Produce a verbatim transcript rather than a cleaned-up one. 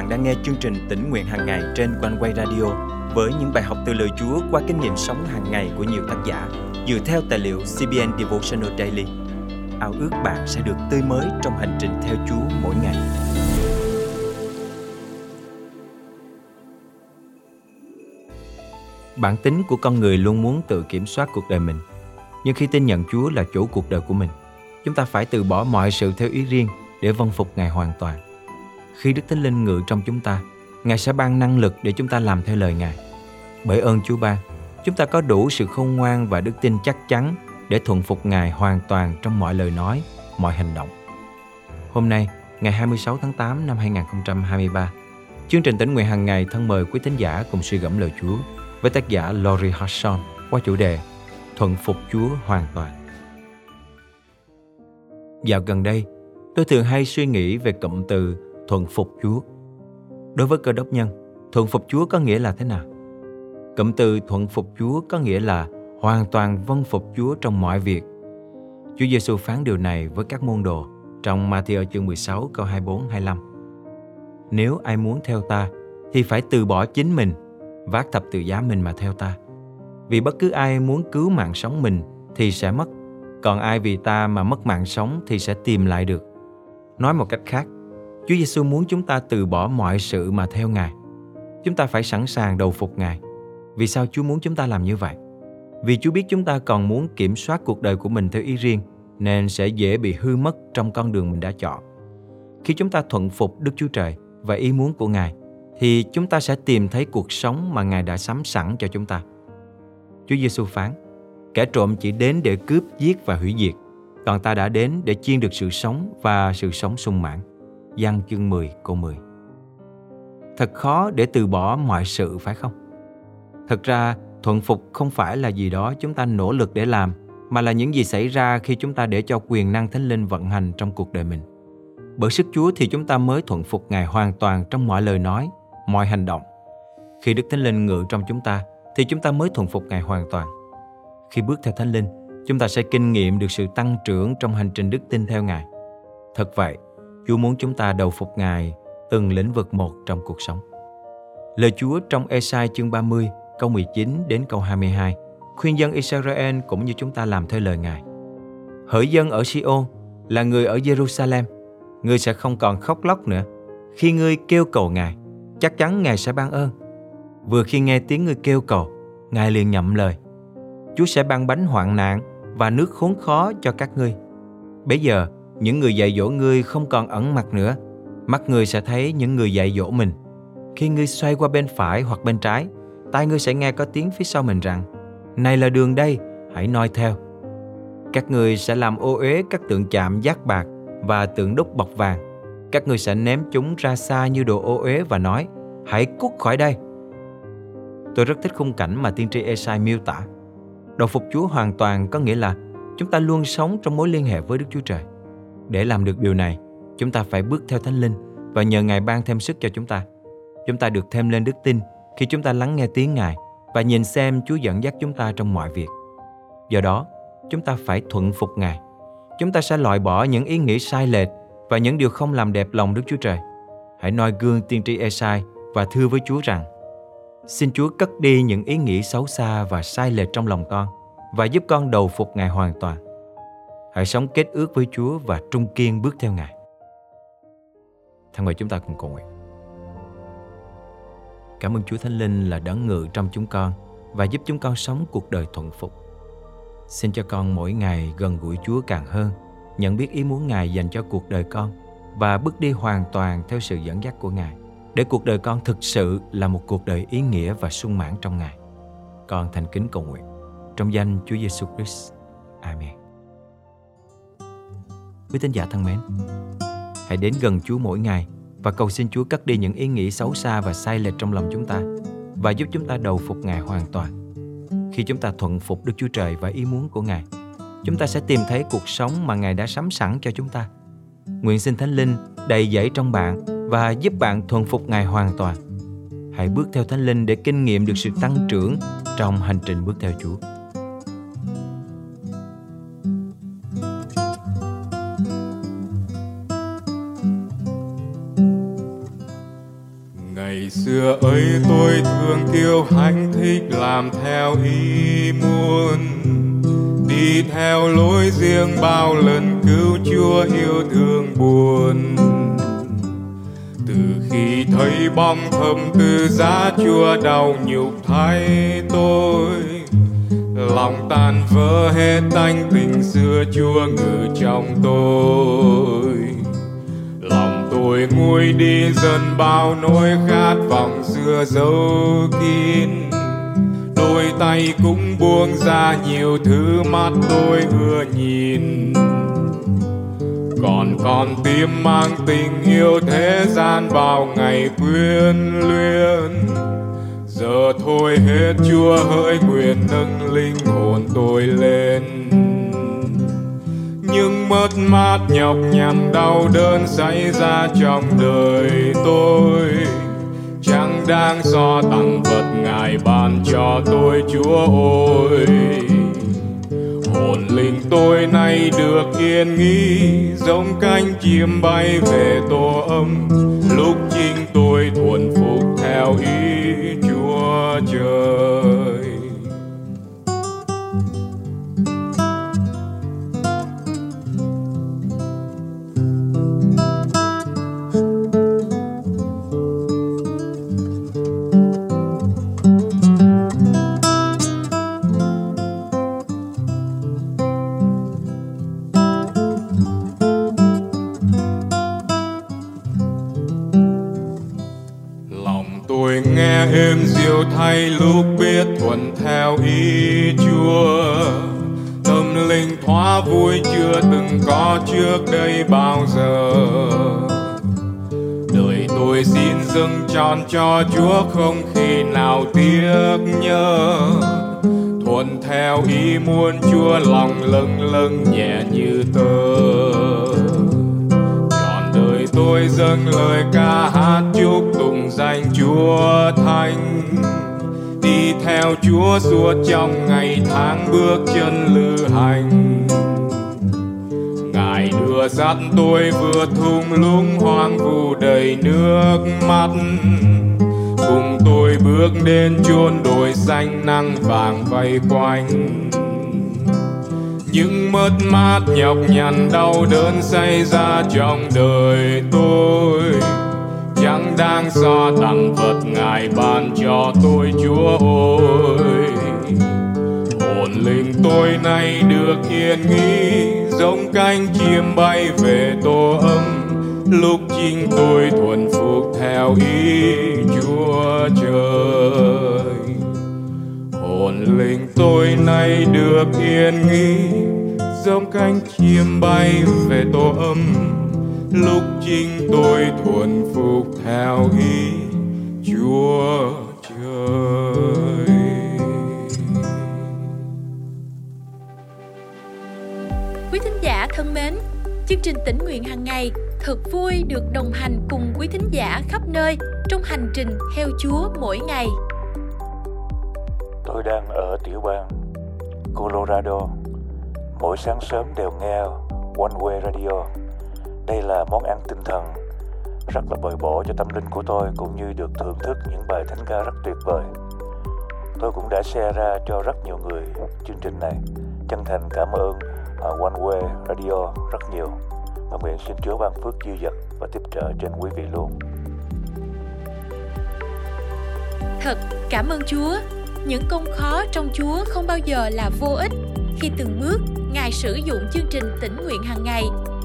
bạn đang nghe chương trình Tĩnh Nguyện Hằng Ngày trên Oneway Radio với những bài học từ lời Chúa qua kinh nghiệm sống hàng ngày của nhiều tác giả dựa theo tài liệu xê bê en Devotional Daily. Ao ước bạn sẽ được tươi mới trong hành trình theo Chúa mỗi ngày. Bản tính của con người luôn muốn tự kiểm soát cuộc đời mình. Nhưng khi tin nhận Chúa là chủ cuộc đời của mình, chúng ta phải từ bỏ mọi sự theo ý riêng để vâng phục Ngài hoàn toàn. Khi Đức Thánh Linh ngự trong chúng ta, Ngài sẽ ban năng lực để chúng ta làm theo lời Ngài. Bởi ơn Chúa ban, chúng ta có đủ sự khôn ngoan và đức tin chắc chắn để thuận phục Ngài hoàn toàn trong mọi lời nói, mọi hành động. Hôm nay, ngày hai mươi sáu tháng tám năm hai không hai ba, chương trình Tĩnh Nguyện Hằng Ngày thân mời quý thính giả cùng suy gẫm lời Chúa với tác giả Lorie Hartshorn qua chủ đề Thuận phục Chúa hoàn toàn. Dạo gần đây, tôi thường hay suy nghĩ về cụm từ thuận phục Chúa. Đối với Cơ Đốc nhân, thuận phục Chúa có nghĩa là thế nào? Cụm từ thuận phục Chúa có nghĩa là hoàn toàn vâng phục Chúa trong mọi việc. Chúa Giêsu phán điều này với các môn đồ trong Mathi-ơ chương mười sáu câu hai mươi bốn hai mươi lăm. Nếu ai muốn theo ta thì phải từ bỏ chính mình, vác thập tự giá mình mà theo ta. Vì bất cứ ai muốn cứu mạng sống mình thì sẽ mất, còn ai vì ta mà mất mạng sống thì sẽ tìm lại được. Nói một cách khác, Chúa Giêsu muốn chúng ta từ bỏ mọi sự mà theo Ngài. Chúng ta phải sẵn sàng đầu phục Ngài. Vì sao Chúa muốn chúng ta làm như vậy? Vì Chúa biết chúng ta còn muốn kiểm soát cuộc đời của mình theo ý riêng, nên sẽ dễ bị hư mất trong con đường mình đã chọn. Khi chúng ta thuận phục Đức Chúa Trời và ý muốn của Ngài, thì chúng ta sẽ tìm thấy cuộc sống mà Ngài đã sắm sẵn cho chúng ta. Chúa Giêsu phán, kẻ trộm chỉ đến để cướp, giết và hủy diệt, còn ta đã đến để chiên được sự sống và sự sống sung mãn. Giăng chương mười câu mười. Thật khó để từ bỏ mọi sự, phải không? Thật ra, thuận phục không phải là gì đó chúng ta nỗ lực để làm, mà là những gì xảy ra khi chúng ta để cho quyền năng Thánh Linh vận hành trong cuộc đời mình. Bởi sức Chúa thì chúng ta mới thuận phục Ngài hoàn toàn trong mọi lời nói, mọi hành động. Khi Đức Thánh Linh ngự trong chúng ta, thì chúng ta mới thuận phục Ngài hoàn toàn. Khi bước theo Thánh Linh, chúng ta sẽ kinh nghiệm được sự tăng trưởng trong hành trình đức tin theo Ngài. Thật vậy, Chúa muốn chúng ta đầu phục Ngài từng lĩnh vực một trong cuộc sống. Lời Chúa trong Ê-sai chương ba mươi, câu mười chín đến câu hai mươi hai, khuyên dân Israel cũng như chúng ta làm theo lời Ngài. Hỡi dân ở Si-ôn, là người ở Giê-ru-sa-lem, ngươi sẽ không còn khóc lóc nữa. Khi ngươi kêu cầu Ngài, chắc chắn Ngài sẽ ban ơn. Vừa khi nghe tiếng ngươi kêu cầu, Ngài liền nhậm lời. Chúa sẽ ban bánh hoạn nạn và nước khốn khó cho các ngươi. Bây giờ, những người dạy dỗ ngươi không còn ẩn mặt nữa, mắt ngươi sẽ thấy những người dạy dỗ mình. Khi ngươi xoay qua bên phải hoặc bên trái, tai ngươi sẽ nghe có tiếng phía sau mình rằng, này là đường đây, hãy noi theo. Các ngươi sẽ làm ô uế các tượng chạm giác bạc và tượng đúc bọc vàng. Các ngươi sẽ ném chúng ra xa như đồ ô uế và nói, hãy cút khỏi đây. Tôi rất thích khung cảnh mà tiên tri Ê-sai miêu tả. Đầu phục Chúa hoàn toàn có nghĩa là chúng ta luôn sống trong mối liên hệ với Đức Chúa Trời. Để làm được điều này, chúng ta phải bước theo Thánh Linh và nhờ Ngài ban thêm sức cho chúng ta. Chúng ta được thêm lên đức tin khi chúng ta lắng nghe tiếng Ngài và nhìn xem Chúa dẫn dắt chúng ta trong mọi việc. Do đó, chúng ta phải thuận phục Ngài. Chúng ta sẽ loại bỏ những ý nghĩ sai lệch và những điều không làm đẹp lòng Đức Chúa Trời. Hãy noi gương tiên tri Ê-sai và thưa với Chúa rằng, xin Chúa cất đi những ý nghĩ xấu xa và sai lệch trong lòng con và giúp con đầu phục Ngài hoàn toàn. Hãy sống kết ước với Chúa và trung kiên bước theo Ngài. Thân mời chúng ta cùng cầu nguyện. Cảm ơn Chúa Thánh Linh là đấng ngự trong chúng con và giúp chúng con sống cuộc đời thuận phục. Xin cho con mỗi ngày gần gũi Chúa càng hơn, nhận biết ý muốn Ngài dành cho cuộc đời con và bước đi hoàn toàn theo sự dẫn dắt của Ngài, để cuộc đời con thực sự là một cuộc đời ý nghĩa và sung mãn trong Ngài. Con thành kính cầu nguyện trong danh Chúa Giêsu Christ. Amen. Quý tín giả thân mến, hãy đến gần Chúa mỗi ngày và cầu xin Chúa cắt đi những ý nghĩ xấu xa và sai lệch trong lòng chúng ta và giúp chúng ta đầu phục Ngài hoàn toàn. Khi chúng ta thuận phục Đức Chúa Trời và ý muốn của Ngài, chúng ta sẽ tìm thấy cuộc sống mà Ngài đã sắm sẵn cho chúng ta. Nguyện xin Thánh Linh đầy dẫy trong bạn và giúp bạn thuận phục Ngài hoàn toàn. Hãy bước theo Thánh Linh để kinh nghiệm được sự tăng trưởng trong hành trình bước theo Chúa. Ngày xưa ấy tôi thường kiêu hãnh, thích làm theo ý muốn, đi theo lối riêng bao lần cứu Chúa yêu thương buồn. Từ khi thấy bóng thầm tư giá Chúa đau nhục thay tôi, lòng tan vỡ hết tánh tình xưa Chúa ngự trong tôi. Lòng tôi nguôi đi dần bao nỗi khát vọng xưa giấu kín, đôi tay cũng buông ra nhiều thứ mắt tôi ưa nhìn. Còn con tim mang tình yêu thế gian bao ngày quyến luyến, giờ thôi hết Chúa hỡi nguyện nâng linh hồn tôi lên. Những mất mát nhọc nhằn đau đớn xảy ra trong đời tôi chẳng đáng so tặng vật Ngài ban cho tôi Chúa ôi. Hồn linh tôi nay được yên nghỉ, giống cánh chim bay về tổ ấm, lúc chính tôi thuần phục theo ý Chúa trời. Êm dịu thay lúc biết thuận theo ý Chúa, tâm linh thoá vui chưa từng có trước đây bao giờ. Đời tôi xin dâng trọn cho Chúa không khi nào tiếc nhớ, thuận theo ý muốn Chúa lòng lâng lâng nhẹ như tơ. Tôi dâng lời ca hát chúc tụng danh Chúa thánh, đi theo Chúa suốt trong ngày tháng bước chân lữ hành. Ngài đưa dắt tôi vượt thung lũng hoang vu đầy nước mắt, cùng tôi bước đến chốn đồi xanh nắng vàng vây quanh. Những mất mát nhọc nhằn đau đớn xảy ra trong đời tôi chẳng đáng so tặng vật Ngài ban cho tôi Chúa ôi. Hồn linh tôi nay được yên nghỉ, giống cánh chim bay về tổ ấm, lúc chính tôi thuần phục theo ý Chúa trời. Hồn linh tôi nay được yên nghỉ, giống cánh chim bay về tổ ấm, lúc chính tôi thuần phục theo ý Chúa trời. Quý thính giả thân mến, chương trình Tĩnh Nguyện Hằng Ngày thật vui được đồng hành cùng quý thính giả khắp nơi trong hành trình theo Chúa mỗi ngày. Tôi đang ở tiểu bang Colorado. Mỗi sáng sớm đều nghe Oneway Radio. Đây là món ăn tinh thần rất là bồi bổ cho tâm linh của tôi, cũng như được thưởng thức những bài thánh ca rất tuyệt vời. Tôi cũng đã share ra cho rất nhiều người chương trình này. Chân thành cảm ơn Oneway Radio rất nhiều. Và nguyện xin Chúa ban phước dư dật và tiếp trợ trên quý vị luôn. Thật cảm ơn Chúa. Những công khó trong Chúa không bao giờ là vô ích, khi từng bước Ngài sử dụng chương trình Tĩnh Nguyện Hằng Ngày